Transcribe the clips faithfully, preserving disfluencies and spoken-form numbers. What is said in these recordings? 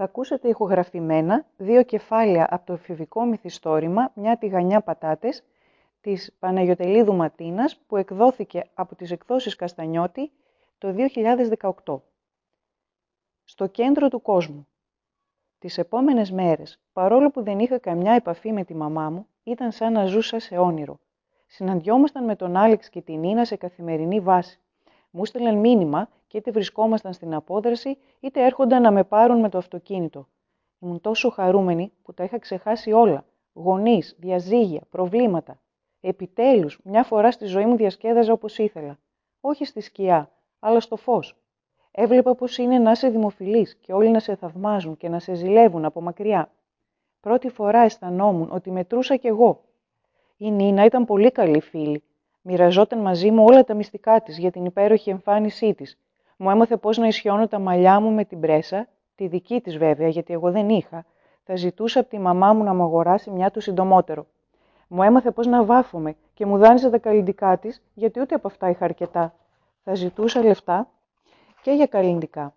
Θα ακούσετε ηχογραφημένα δύο κεφάλαια από το εφηβικό μυθιστόρημα «Μια τηγανιά πατάτες» της Παναγιωτελίδου Ματίνας, που εκδόθηκε από τις εκδόσεις Καστανιώτη το δύο χιλιάδες δεκαοκτώ. Στο κέντρο του κόσμου. Τις επόμενες μέρες, παρόλο που δεν είχα καμιά επαφή με τη μαμά μου, ήταν σαν να ζούσα σε όνειρο. Συναντιόμασταν με τον Άλεξ και την Νίνα σε καθημερινή βάση. Μου στέλναν μήνυμα και είτε βρισκόμασταν στην απόδραση, είτε έρχονταν να με πάρουν με το αυτοκίνητο. Ήμουν τόσο χαρούμενη που τα είχα ξεχάσει όλα. Γονείς, διαζύγια, προβλήματα. Επιτέλους, μια φορά στη ζωή μου διασκέδαζα όπως ήθελα. Όχι στη σκιά, αλλά στο φως. Έβλεπα πως είναι να είσαι δημοφιλής και όλοι να σε θαυμάζουν και να σε ζηλεύουν από μακριά. Πρώτη φορά αισθανόμουν ότι μετρούσα κι εγώ. Η Νίνα ήταν πολύ καλή φίλη. Μοιραζόταν μαζί μου όλα τα μυστικά της για την υπέροχη εμφάνισή της. Μου έμαθε πώς να ισιώνω τα μαλλιά μου με την πρέσα, τη δική της βέβαια, γιατί εγώ δεν είχα. Θα ζητούσα από τη μαμά μου να μου αγοράσει μια του συντομότερο. Μου έμαθε πώς να βάφομαι και μου δάνειζε τα καλλυντικά της, γιατί ούτε από αυτά είχα αρκετά. Θα ζητούσα λεφτά και για καλλυντικά.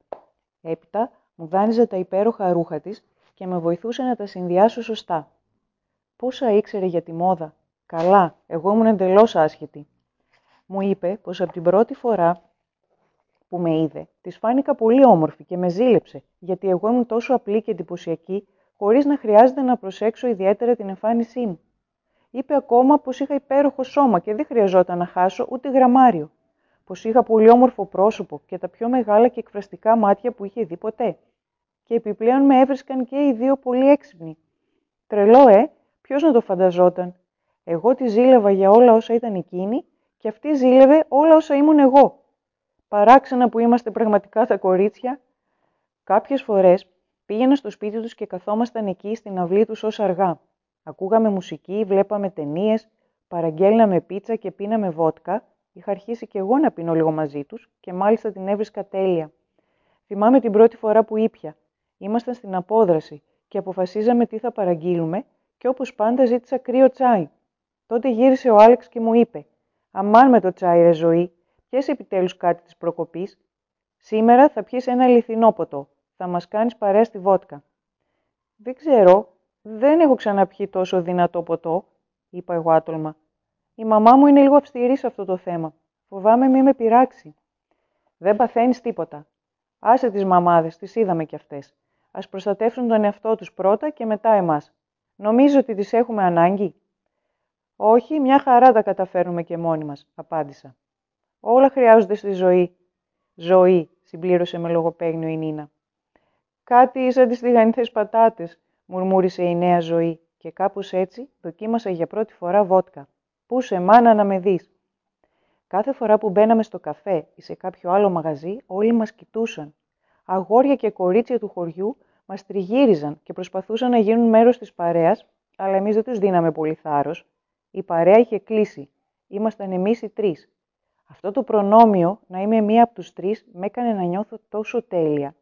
Έπειτα μου δάνειζε τα υπέροχα ρούχα της και με βοηθούσε να τα συνδυάσω σωστά. Πόσα ήξερε για τη μόδα. Καλά, εγώ ήμουν εντελώς άσχετη. Μου είπε πως από την πρώτη φορά που με είδε, της φάνηκα πολύ όμορφη και με ζήλεψε, γιατί εγώ ήμουν τόσο απλή και εντυπωσιακή, χωρίς να χρειάζεται να προσέξω ιδιαίτερα την εμφάνισή μου. Είπε ακόμα πως είχα υπέροχο σώμα και δεν χρειαζόταν να χάσω ούτε γραμμάριο. Πως είχα πολύ όμορφο πρόσωπο και τα πιο μεγάλα και εκφραστικά μάτια που είχε δει ποτέ. Και επιπλέον με έβρισκαν και οι δύο πολύ έξυπνοι. Τρελό, ε, ποιος να το φανταζόταν. Εγώ τη ζήλευα για όλα όσα ήταν εκείνη και αυτή ζήλευε όλα όσα ήμουν εγώ. Παράξενα που είμαστε πραγματικά τα κορίτσια. Κάποιες φορές πήγαινα στο σπίτι τους και καθόμασταν εκεί στην αυλή τους ως αργά. Ακούγαμε μουσική, βλέπαμε ταινίες, παραγγέλναμε πίτσα και πίναμε βότκα. Είχα αρχίσει και εγώ να πίνω λίγο μαζί τους και μάλιστα την έβρισκα τέλεια. Θυμάμαι την πρώτη φορά που ήπια. Ήμασταν στην απόδραση και αποφασίζαμε τι θα παραγγείλουμε και όπως πάντα ζήτησα κρύο τσάι. Τότε γύρισε ο Άλεξ και μου είπε «Αμάν με το τσάι ρε ζωή, πιες επιτέλους κάτι της προκοπής. Σήμερα θα πιεις ένα αληθινό ποτό, θα μας κάνεις παρέα στη βότκα». «Δεν ξέρω, δεν έχω ξαναπιεί τόσο δυνατό ποτό», είπα εγώ άτολμα. «Η μαμά μου είναι λίγο αυστηρή σε αυτό το θέμα, φοβάμαι μη με πειράξει». «Δεν παθαίνεις τίποτα. Άσε τις μαμάδες, τις είδαμε κι αυτές. Ας προστατεύσουν τον εαυτό τους πρώτα και μετά εμάς. Νομίζω ότι τις έχουμε ανάγκη». «Όχι, μια χαρά τα καταφέρνουμε και μόνοι μας», απάντησα. «Όλα χρειάζονται στη ζωή». «Ζωή», συμπλήρωσε με λογοπαίγνιο η Νίνα. «Κάτι σαν τις τηγανιθές πατάτες», μουρμούρισε η νέα ζωή και κάπως έτσι δοκίμασα για πρώτη φορά βότκα. «Πού σε μάνα να με δεις». Κάθε φορά που μπαίναμε στο καφέ ή σε κάποιο άλλο μαγαζί, όλοι μας κοιτούσαν. Αγόρια και κορίτσια του χωριού μας τριγύριζαν και προσπαθούσαν να γίνουν μέρος της παρέας, αλλά εμείς δεν τους δίναμε πολύ θάρρος. Η παρέα είχε κλείσει. Ήμασταν εμείς οι τρεις. Αυτό το προνόμιο να είμαι μία από τους τρεις με έκανε να νιώθω τόσο τέλεια.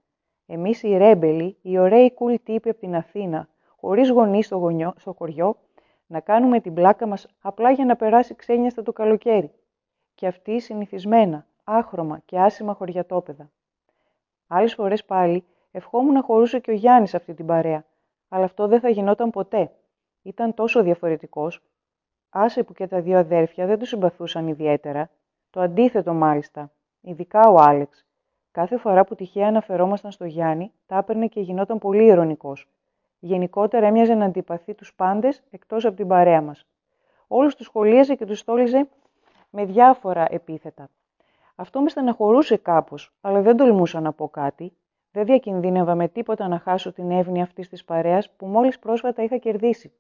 Εμείς οι ρέμπελοι, οι ωραίοι cool τύποι από την Αθήνα, χωρίς γονείς στο, γονιό, στο χωριό, να κάνουμε την πλάκα μας απλά για να περάσει ξένιαστα το καλοκαίρι. Και αυτοί συνηθισμένα, άχρωμα και άσημα χωριατόπεδα. Άλλες φορές πάλι ευχόμουν να χωρούσε και ο Γιάννης αυτή την παρέα, αλλά αυτό δεν θα γινόταν ποτέ. Ήταν τόσο διαφορετικός. Άσε που και τα δύο αδέρφια δεν του συμπαθούσαν ιδιαίτερα, το αντίθετο μάλιστα, ειδικά ο Άλεξ. Κάθε φορά που τυχαία αναφερόμασταν στο Γιάννη, τα έπαιρνε και γινόταν πολύ ειρωνικός. Γενικότερα έμοιαζε να αντιπαθεί τους πάντες εκτός από την παρέα μας. Όλους τους σχολίαζε και τους στόλιζε με διάφορα επίθετα. Αυτό με στεναχωρούσε κάπως, αλλά δεν τολμούσα να πω κάτι. Δεν διακινδύνευα με τίποτα να χάσω την εύνοια αυτής της παρέας που μόλις πρόσφατα είχα κερδίσει.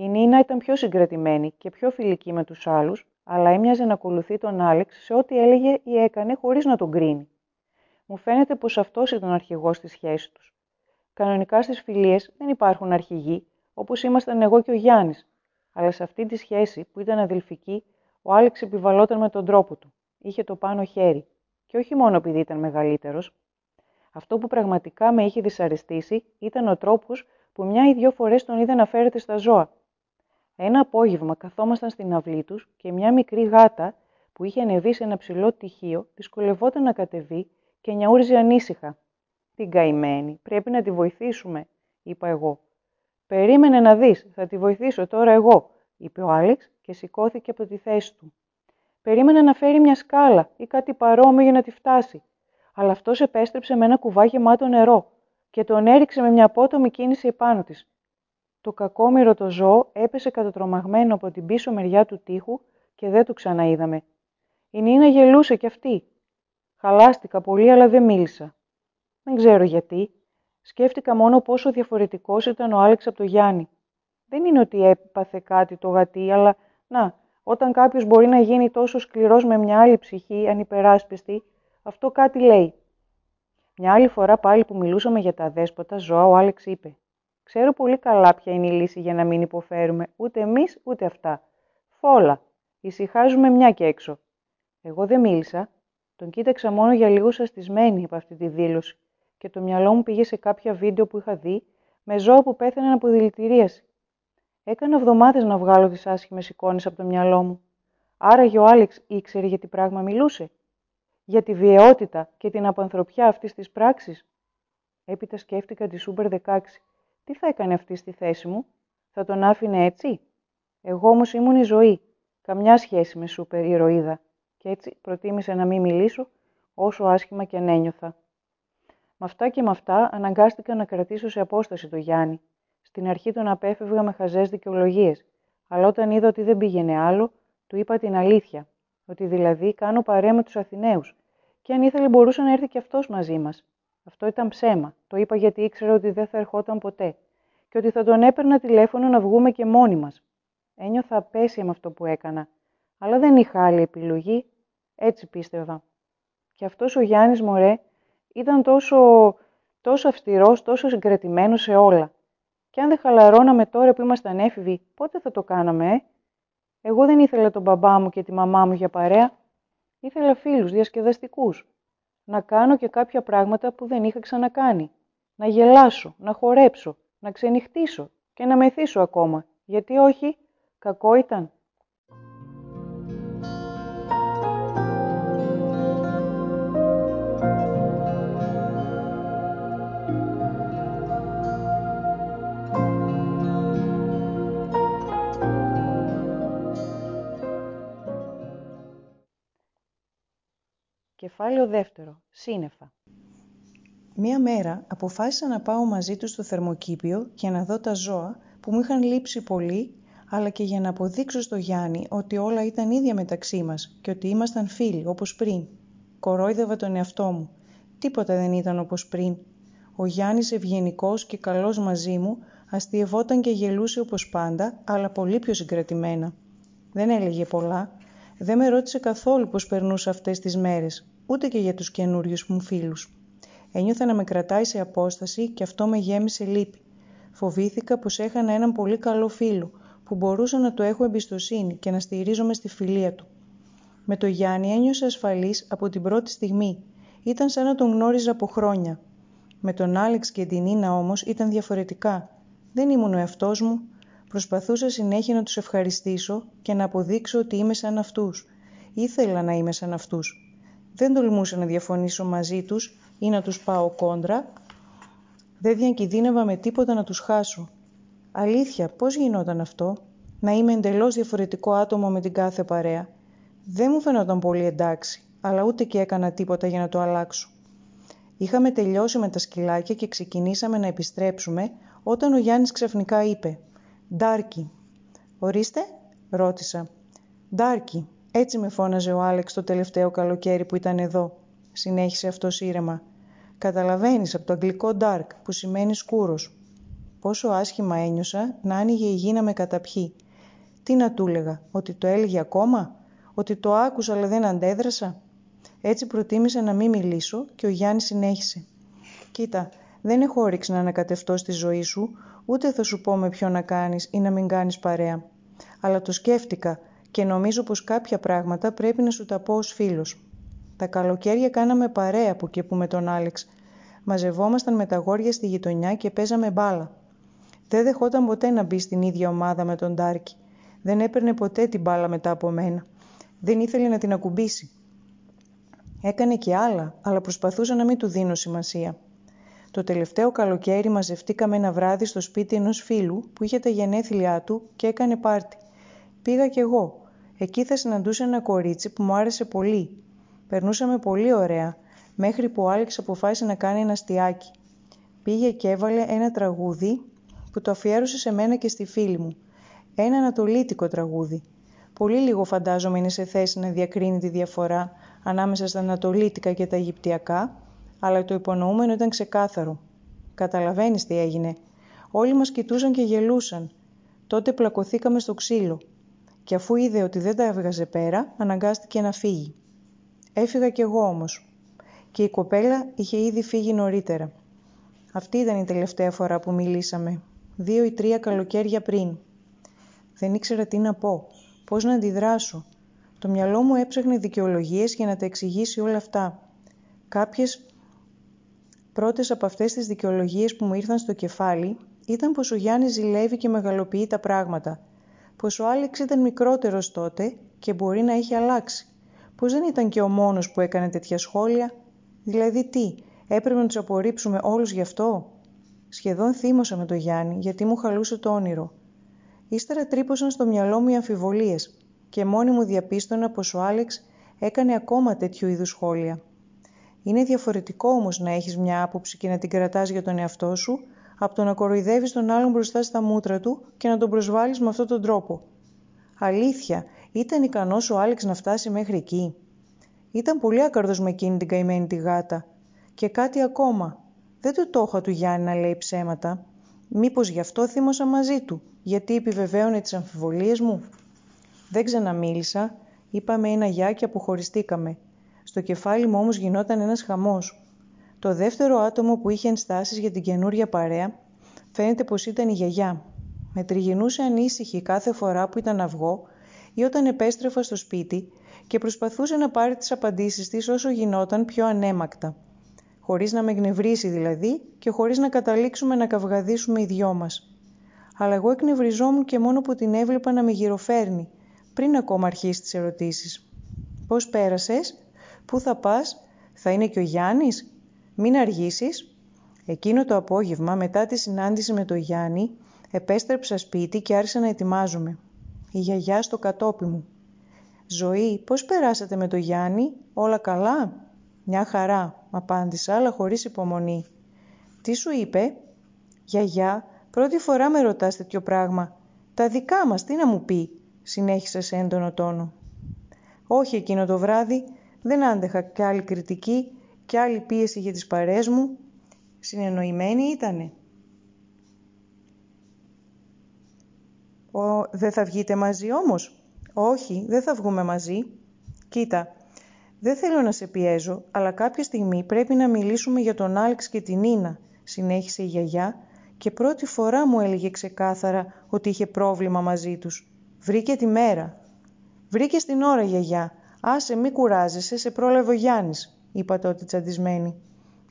Η Νίνα ήταν πιο συγκρατημένη και πιο φιλική με τους άλλους, αλλά έμοιαζε να ακολουθεί τον Άλεξ σε ό,τι έλεγε ή έκανε χωρίς να τον κρίνει. Μου φαίνεται πως αυτός ήταν ο αρχηγός της σχέσης τους. Κανονικά στις φιλίες δεν υπάρχουν αρχηγοί, όπως ήμασταν εγώ και ο Γιάννης, αλλά σε αυτή τη σχέση που ήταν αδελφική, ο Άλεξ επιβαλόταν με τον τρόπο του. Είχε το πάνω χέρι, και όχι μόνο επειδή ήταν μεγαλύτερος. Αυτό που πραγματικά με είχε δυσαρεστήσει ήταν ο τρόπος που μια ή δύο φορές τον είδε να φέρεται στα ζώα. Ένα απόγευμα καθόμασταν στην αυλή τους και μια μικρή γάτα που είχε ανεβεί σε ένα ψηλό τοιχείο δυσκολευόταν να κατεβεί και νιαούριζε ανήσυχα. Την καημένη, πρέπει να τη βοηθήσουμε, είπα εγώ. Περίμενε να δεις, θα τη βοηθήσω τώρα εγώ, είπε ο Άλεξ και σηκώθηκε από τη θέση του. Περίμενε να φέρει μια σκάλα ή κάτι παρόμοιο για να τη φτάσει. Αλλά αυτός επέστρεψε με ένα κουβά γεμάτο νερό και τον έριξε με μια απότομη κίνηση επάνω της. Το κακόμοιρο το ζώο έπεσε κατατρομαγμένο από την πίσω μεριά του τοίχου και δεν το ξαναείδαμε. Η Νίνα γελούσε κι αυτή. Χαλάστηκα πολύ, αλλά δεν μίλησα. Δεν ξέρω γιατί. Σκέφτηκα μόνο πόσο διαφορετικός ήταν ο Άλεξ από το Γιάννη. Δεν είναι ότι έπαθε κάτι το γατί, αλλά να, όταν κάποιος μπορεί να γίνει τόσο σκληρός με μια άλλη ψυχή, ανυπεράσπιστη, αυτό κάτι λέει. Μια άλλη φορά πάλι που μιλούσαμε για τα δέσποτα ζώα, ο Άλεξ είπε: Ξέρω πολύ καλά ποια είναι η λύση για να μην υποφέρουμε ούτε εμείς ούτε αυτά. Φόλα. Ησυχάζουμε μια και έξω. Εγώ δεν μίλησα. Τον κοίταξα μόνο για λίγο σαστισμένη από αυτή τη δήλωση. Και το μυαλό μου πήγε σε κάποια βίντεο που είχα δει με ζώα που πέθαναν από δηλητηρίαση. Έκανα εβδομάδες να βγάλω τις άσχημες εικόνες από το μυαλό μου. Άραγε ο Άλεξ ήξερε για τι πράγμα μιλούσε. Για τη βιαιότητα και την απανθρωπιά αυτής της πράξης. Έπειτα σκέφτηκα τη Σούπερ δεκαέξι. Τι θα έκανε αυτή στη θέση μου, θα τον άφηνε έτσι. Εγώ όμως ήμουν η ζωή. Καμιά σχέση με Σούπερ ηρωίδα. Και έτσι προτίμησα να μην μιλήσω όσο άσχημα και αν ένιωθα. Μ' αυτά και μ' αυτά αναγκάστηκα να κρατήσω σε απόσταση το Γιάννη. Στην αρχή τον απέφευγα με χαζές δικαιολογίες, αλλά όταν είδα ότι δεν πήγαινε άλλο, του είπα την αλήθεια, ότι δηλαδή κάνω παρέα με τους Αθηναίους, και αν ήθελε μπορούσε να έρθει και αυτός μαζί μας. Αυτό ήταν ψέμα, το είπα γιατί ήξερα ότι δεν θα ερχόταν ποτέ, και ότι θα τον έπαιρνα τηλέφωνο να βγούμε και μόνοι μας. Ένιωθα απέσια με αυτό που έκανα, αλλά δεν είχα άλλη επιλογή, έτσι πίστευα. Και αυτός ο Γιάννης μωρέ, ήταν τόσο, τόσο αυστηρός, τόσο συγκρατημένος σε όλα. Και αν δεν χαλαρώναμε τώρα που ήμασταν έφηβοι, πότε θα το κάναμε, ε? Εγώ δεν ήθελα τον μπαμπά μου και τη μαμά μου για παρέα. Ήθελα φίλους διασκεδαστικούς. Να κάνω και κάποια πράγματα που δεν είχα ξανακάνει. Να γελάσω, να χορέψω, να ξενυχτήσω και να μεθύσω ακόμα. Γιατί όχι, κακό ήταν. Κεφάλαιο δεύτερο. Σύννεφα. Μία μέρα αποφάσισα να πάω μαζί του στο θερμοκήπιο και να δω τα ζώα που μου είχαν λείψει πολύ, αλλά και για να αποδείξω στο Γιάννη ότι όλα ήταν ίδια μεταξύ μας και ότι ήμασταν φίλοι όπως πριν. Κορόιδευα τον εαυτό μου. Τίποτα δεν ήταν όπως πριν. Ο Γιάννης ευγενικός και καλός μαζί μου αστειευόταν και γελούσε όπως πάντα, αλλά πολύ πιο συγκρατημένα. Δεν έλεγε πολλά. Δεν με ρώτησε καθόλου πώς περνούσα αυτές τις μέρες, ούτε και για τους καινούριους μου φίλους. Ένιωθα να με κρατάει σε απόσταση και αυτό με γέμισε λύπη. Φοβήθηκα πως έχανα έναν πολύ καλό φίλο, που μπορούσα να του έχω εμπιστοσύνη και να στηρίζομαι στη φιλία του. Με το Γιάννη ένιωσα ασφαλής από την πρώτη στιγμή. Ήταν σαν να τον γνώριζα από χρόνια. Με τον Άλεξ και την Νίνα όμως ήταν διαφορετικά. Δεν ήμουν ο εαυτός μου. Προσπαθούσα συνέχεια να τους ευχαριστήσω και να αποδείξω ότι είμαι σαν αυτούς. Ήθελα να είμαι σαν αυτούς. Δεν τολμούσα να διαφωνήσω μαζί τους ή να τους πάω κόντρα. Δεν διακινδύνευα με τίποτα να τους χάσω. Αλήθεια, πώς γινόταν αυτό, να είμαι εντελώς διαφορετικό άτομο με την κάθε παρέα. Δεν μου φαινόταν πολύ εντάξει, αλλά ούτε και έκανα τίποτα για να το αλλάξω. Είχαμε τελειώσει με τα σκυλάκια και ξεκινήσαμε να επιστρέψουμε όταν ο Γιάννης ξαφνικά είπε: «Ντάρκι». «Ορίστε», ρώτησα. «Ντάρκι», έτσι με φώναζε ο Άλεξ το τελευταίο καλοκαίρι που ήταν εδώ, συνέχισε αυτός ήρεμα. «Καταλαβαίνεις από το αγγλικό dark που σημαίνει σκούρος». Πόσο άσχημα ένιωσα να άνοιγε η γη να με καταπιεί. Τι να του έλεγα, ότι το έλεγε ακόμα, ότι το άκουσα αλλά δεν αντέδρασα. Έτσι προτίμησα να μην μιλήσω και ο Γιάννης συνέχισε: «Κοίτα, δεν έχω όρεξη να ανακατευτώ στη ζωή σου, ούτε θα σου πω με ποιο να κάνεις ή να μην κάνεις παρέα. Αλλά το σκέφτηκα και νομίζω πως κάποια πράγματα πρέπει να σου τα πω ως φίλος. Τα καλοκαίρια κάναμε παρέα που και που με τον Άλεξ. Μαζευόμασταν με τα γόρια στη γειτονιά και παίζαμε μπάλα. Δεν δεχόταν ποτέ να μπει στην ίδια ομάδα με τον Τάρκι. Δεν έπαιρνε ποτέ την μπάλα μετά από μένα. Δεν ήθελε να την ακουμπήσει. Έκανε και άλλα, αλλά προσπαθούσα να μην του δίνω σημασία. Το τελευταίο καλοκαίρι μαζευτήκαμε ένα βράδυ στο σπίτι ενός φίλου που είχε τα γενέθλιά του και έκανε πάρτι. Πήγα κι εγώ. Εκεί θα συναντούσα ένα κορίτσι που μου άρεσε πολύ. Περνούσαμε πολύ ωραία, μέχρι που ο Άλεξ αποφάσισε να κάνει ένα αστιάκι. Πήγε και έβαλε ένα τραγούδι που το αφιέρωσε σε μένα και στη φίλη μου. Ένα ανατολίτικο τραγούδι. Πολύ λίγο φαντάζομαι είναι σε θέση να διακρίνει τη διαφορά ανάμεσα στα ανατολίτικα και τα αιγυπτιακά, αλλά το υπονοούμενο ήταν ξεκάθαρο. Καταλαβαίνεις τι έγινε. Όλοι μας κοιτούσαν και γελούσαν. Τότε πλακωθήκαμε στο ξύλο. Και αφού είδε ότι δεν τα έβγαζε πέρα, αναγκάστηκε να φύγει. Έφυγα κι εγώ όμως. Και η κοπέλα είχε ήδη φύγει νωρίτερα. Αυτή ήταν η τελευταία φορά που μιλήσαμε. Δύο ή τρία καλοκαίρια πριν. Δεν ήξερα τι να πω, πώς να αντιδράσω. Το μυαλό μου έψαχνε δικαιολογίες για να τα εξηγήσει όλα αυτά. Κάποιες πρώτες από αυτές τις δικαιολογίες που μου ήρθαν στο κεφάλι ήταν πως ο Γιάννης ζηλεύει και μεγαλοποιεί τα πράγματα. Πως ο Άλεξ ήταν μικρότερος τότε και μπορεί να έχει αλλάξει. Πως δεν ήταν και ο μόνος που έκανε τέτοια σχόλια. Δηλαδή τι, έπρεπε να τους απορρίψουμε όλους γι' αυτό. Σχεδόν θύμωσα με τον Γιάννη γιατί μου χαλούσε το όνειρο. Ύστερα τρύπωσαν στο μυαλό μου οι αμφιβολίες και μόνη μου διαπίστωνα πως ο Άλεξ έκανε ακόμα τέτοιου είδους σχόλια. Είναι διαφορετικό όμως να έχεις μια άποψη και να την κρατάς για τον εαυτό σου, από το να κοροϊδεύεις τον άλλον μπροστά στα μούτρα του και να τον προσβάλεις με αυτόν τον τρόπο. Αλήθεια, ήταν ικανός ο Άλεξ να φτάσει μέχρι εκεί. Ήταν πολύ άκαρδος με εκείνη την καημένη τη γάτα. Και κάτι ακόμα. Δεν του το είχα του Γιάννη να λέει ψέματα. Μήπως γι' αυτό θύμωσα μαζί του, γιατί επιβεβαίωνε τις αμφιβολίες μου. Δεν ξαναμίλησα, είπαμε ένα γεια και αποχωριστήκαμε. Στο κεφάλι μου όμως γινόταν ένας χαμός. Το δεύτερο άτομο που είχε ενστάσεις για την καινούρια παρέα φαίνεται πως ήταν η γιαγιά. Με τριγυνούσε ανήσυχη κάθε φορά που ήταν αυγό ή όταν επέστρεφα στο σπίτι και προσπαθούσε να πάρει τις απαντήσεις της όσο γινόταν πιο ανέμακτα. Χωρίς να με εκνευρίσει δηλαδή και χωρίς να καταλήξουμε να καυγαδίσουμε οι δυο μας. Αλλά εγώ εκνευριζόμουν και μόνο που την έβλεπα να με γυροφέρνει, πριν ακόμα αρχίσει τις ερωτήσεις. Πώς πέρασες, πού θα πας, θα είναι και ο Γιάννης, μην αργήσεις. Εκείνο το απόγευμα μετά τη συνάντηση με τον Γιάννη, επέστρεψα σπίτι και άρχισα να ετοιμάζομαι. Η γιαγιά στο κατόπι μου. Ζωή, πώς περάσατε με τον Γιάννη, όλα καλά. Μια χαρά, απάντησα, αλλά χωρίς υπομονή. Τι σου είπε? Γιαγιά, πρώτη φορά με ρωτάς τέτοιο πράγμα. Τα δικά μας, τι να μου πει, συνέχισα σε έντονο τόνο. Όχι εκείνο το βράδυ, δεν άντεχα κι άλλη κριτική και άλλη πίεση για τις παρέες μου. Συνεννοημένοι ήτανε. Ο, δεν θα βγείτε μαζί όμως? Όχι, δεν θα βγούμε μαζί. Κοίτα, δεν θέλω να σε πιέζω, αλλά κάποια στιγμή πρέπει να μιλήσουμε για τον Άλεξ και την Νίνα, συνέχισε η γιαγιά και πρώτη φορά μου έλεγε ξεκάθαρα ότι είχε πρόβλημα μαζί τους. Βρήκε τη μέρα. Βρήκε την ώρα, γιαγιά. Άσε, μη κουράζεσαι, σε πρόλαβε ο Γιάννης, είπα τότε τσαντισμένη.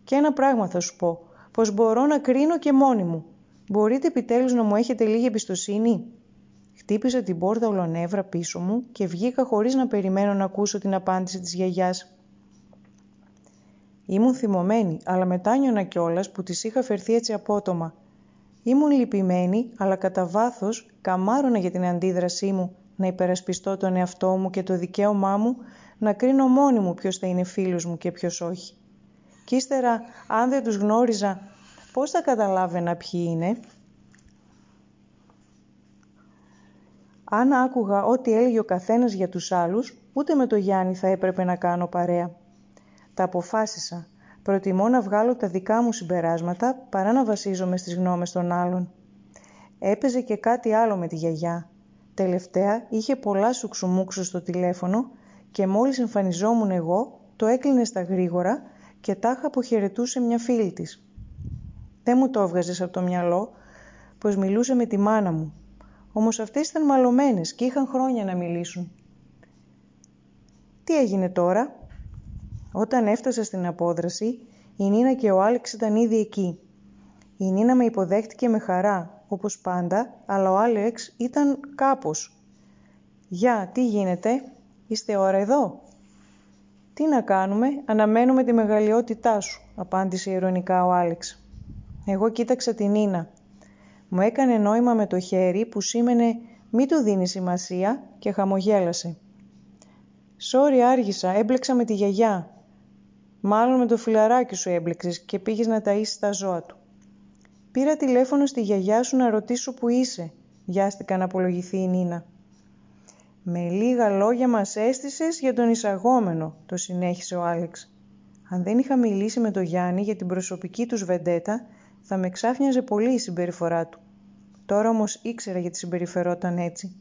Και ένα πράγμα θα σου πω, πως μπορώ να κρίνω και μόνη μου. Μπορείτε επιτέλους να μου έχετε λίγη εμπιστοσύνη? Χτύπησα την πόρτα ολονεύρα πίσω μου και βγήκα χωρίς να περιμένω να ακούσω την απάντηση της γιαγιάς. Ήμουν θυμωμένη, αλλά μετάνιωνα κιόλας που της είχα φερθεί έτσι απότομα. Ήμουν λυπημένη, αλλά κατά βάθος καμάρωνα για την αντίδρασή μου να υπερασπιστώ τον εαυτό μου και το δικαίωμά μου να κρίνω μόνη μου ποιος θα είναι φίλος μου και ποιος όχι. Κι ύστερα, αν δεν τους γνώριζα, πώς θα καταλάβαινα ποιοι είναι? Αν άκουγα ό,τι έλεγε ο καθένας για τους άλλους, ούτε με το Γιάννη θα έπρεπε να κάνω παρέα. Τα αποφάσισα. Προτιμώ να βγάλω τα δικά μου συμπεράσματα παρά να βασίζομαι στις γνώμες των άλλων. Έπαιζε και κάτι άλλο με τη γιαγιά. Τελευταία είχε πολλά σουξουμούξου στο τηλέφωνο και μόλις εμφανιζόμουν εγώ, το έκλεινε στα γρήγορα και τάχα αποχαιρετούσε μια φίλη της. Δεν μου το έβγαζες από το μυαλό πως μιλούσε με τη μάνα μου. Όμως αυτές ήταν μαλωμένες και είχαν χρόνια να μιλήσουν. Τι έγινε τώρα? Όταν έφτασα στην απόδραση, η Νίνα και ο Άλεξ ήταν ήδη εκεί. Η Νίνα με υποδέχτηκε με χαρά, όπως πάντα, αλλά ο Άλεξ ήταν κάπως. «Γεια, τι γίνεται, είστε ώρα εδώ?» «Τι να κάνουμε, αναμένουμε τη μεγαλειότητά σου», απάντησε ειρωνικά ο Άλεξ. Εγώ κοίταξα την Νίνα. Μου έκανε νόημα με το χέρι που σήμαινε μη του δίνει σημασία και χαμογέλασε. «Σόρι, άργησα, έμπλεξα με τη γιαγιά. Μάλλον με το φιλαράκι σου έμπλεξες και πήγες να ταΐσεις τα ζώα του. Πήρα τηλέφωνο στη γιαγιά σου να ρωτήσω που είσαι», βιάστηκα να απολογηθεί η Νίνα. «Με λίγα λόγια μας έστησες για τον εισαγόμενο», το συνέχισε ο Άλεξ. «Αν δεν είχα μιλήσει με τον Γιάννη για την προσωπική τους βεντέτα, θα με ξάφνιαζε πολύ η συμπεριφορά του. Τώρα όμως ήξερα γιατί συμπεριφερόταν έτσι.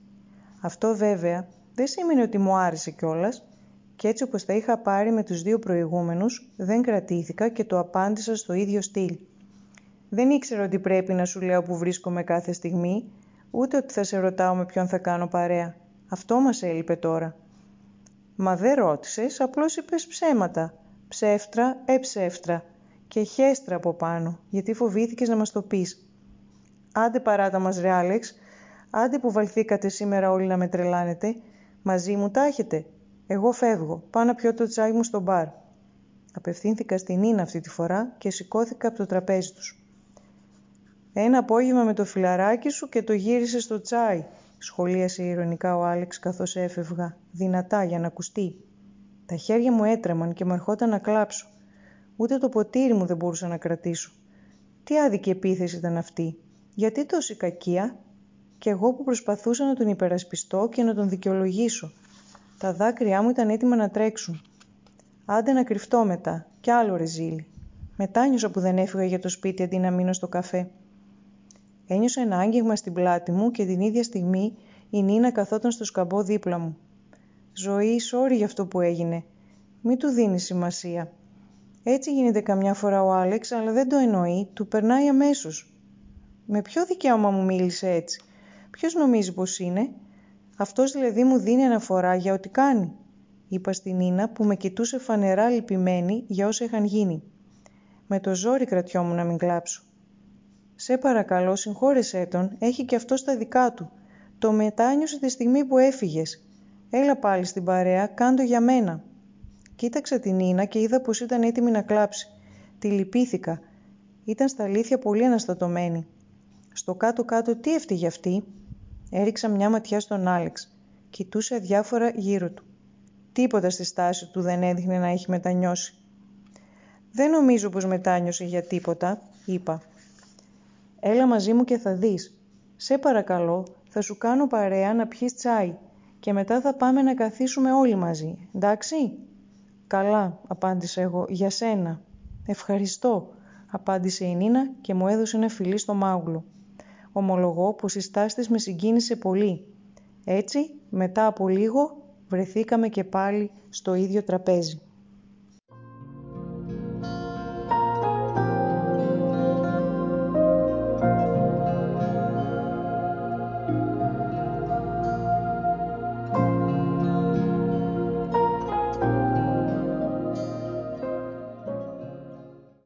Αυτό βέβαια δεν σήμαινε ότι μου άρεσε κιόλας, και έτσι όπως τα είχα πάρει με τους δύο προηγούμενους, δεν κρατήθηκα και το απάντησα στο ίδιο στυλ. Δεν ήξερα ότι πρέπει να σου λέω που βρίσκομαι κάθε στιγμή, ούτε ότι θα σε ρωτάω με ποιον θα κάνω παρέα. Αυτό μας έλειπε τώρα». «Μα δεν ρώτησες, απλώς είπες ψέματα. Ψεύτρα, εψεύτρα. Και χέστρα από πάνω, γιατί φοβήθηκες να μας το πεις. Άντε παράτα μας ρε Άλεξ, άντε που βαλθήκατε σήμερα όλοι να με τρελάνετε. Μαζί μου τα έχετε. Εγώ φεύγω, πάω να πιω το τσάι μου στο μπαρ». Απευθύνθηκα στην Νίνα αυτή τη φορά και σηκώθηκα από το τραπέζι τους. «Ένα απόγευμα με το φιλαράκι σου και το γύρισε στο τσάι», σχολίασε ειρωνικά ο Άλεξ καθώς έφευγα, δυνατά για να ακουστεί. Τα χέρια μου έτρεμαν και μου ερχόταν να κλάψω. Ούτε το ποτήρι μου δεν μπορούσα να κρατήσω. Τι άδικη επίθεση ήταν αυτή. Γιατί τόση κακία? Κι εγώ που προσπαθούσα να τον υπερασπιστώ και να τον δικαιολογήσω. Τα δάκρυά μου ήταν έτοιμα να τρέξουν. Άντε να κρυφτώ μετά. Κι άλλο ρε ζήλι. Μετάνιωσα που δεν έφυγα για το σπίτι αντί να μείνω στο καφέ. Ένιωσα ένα άγγιγμα στην πλάτη μου και την ίδια στιγμή η Νίνα καθόταν στο σκαμπό δίπλα μου. «Ζωή, sorry για αυτό που έγινε. Μη του δίνεις σημασία. Έτσι γίνεται καμιά φορά ο Άλεξ, αλλά δεν το εννοεί, του περνάει αμέσως. Με ποιο δικαίωμα μου μίλησε έτσι? Ποιος νομίζει πως είναι? Αυτός δηλαδή μου δίνει αναφορά για ό,τι κάνει», είπα στην Νίνα που με κοιτούσε φανερά λυπημένη για όσα είχαν γίνει. Με το ζόρι κρατιόμουν να μην κλάψω. «Σε παρακαλώ, συγχώρεσέ τον, έχει και αυτό τα δικά του. Το μετάνιωσε τη στιγμή που έφυγες. Έλα πάλι στην παρέα, κάντο για μένα». Κοίταξα την Νίνα και είδα πως ήταν έτοιμη να κλάψει. Τη λυπήθηκα. Ήταν στα αλήθεια πολύ αναστατωμένη. Στο κάτω-κάτω τι έφταιγε αυτή? Έριξα μια ματιά στον Άλεξ. Κοιτούσε αδιάφορα γύρω του. Τίποτα στη στάση του δεν έδειχνε να έχει μετανιώσει. «Δεν νομίζω πως μετάνιωσε για τίποτα», είπα. «Έλα μαζί μου και θα δεις. Σε παρακαλώ, θα σου κάνω παρέα να πιείς τσάι και μετά θα πάμε να καθίσουμε όλοι μαζί, εντάξει?» «Καλά», απάντησα εγώ, «για σένα». «Ευχαριστώ», απάντησε η Νίνα και μου έδωσε ένα φιλί στο μάγουλο. Ομολογώ πως η στάση της με συγκίνησε πολύ. Έτσι, μετά από λίγο, βρεθήκαμε και πάλι στο ίδιο τραπέζι.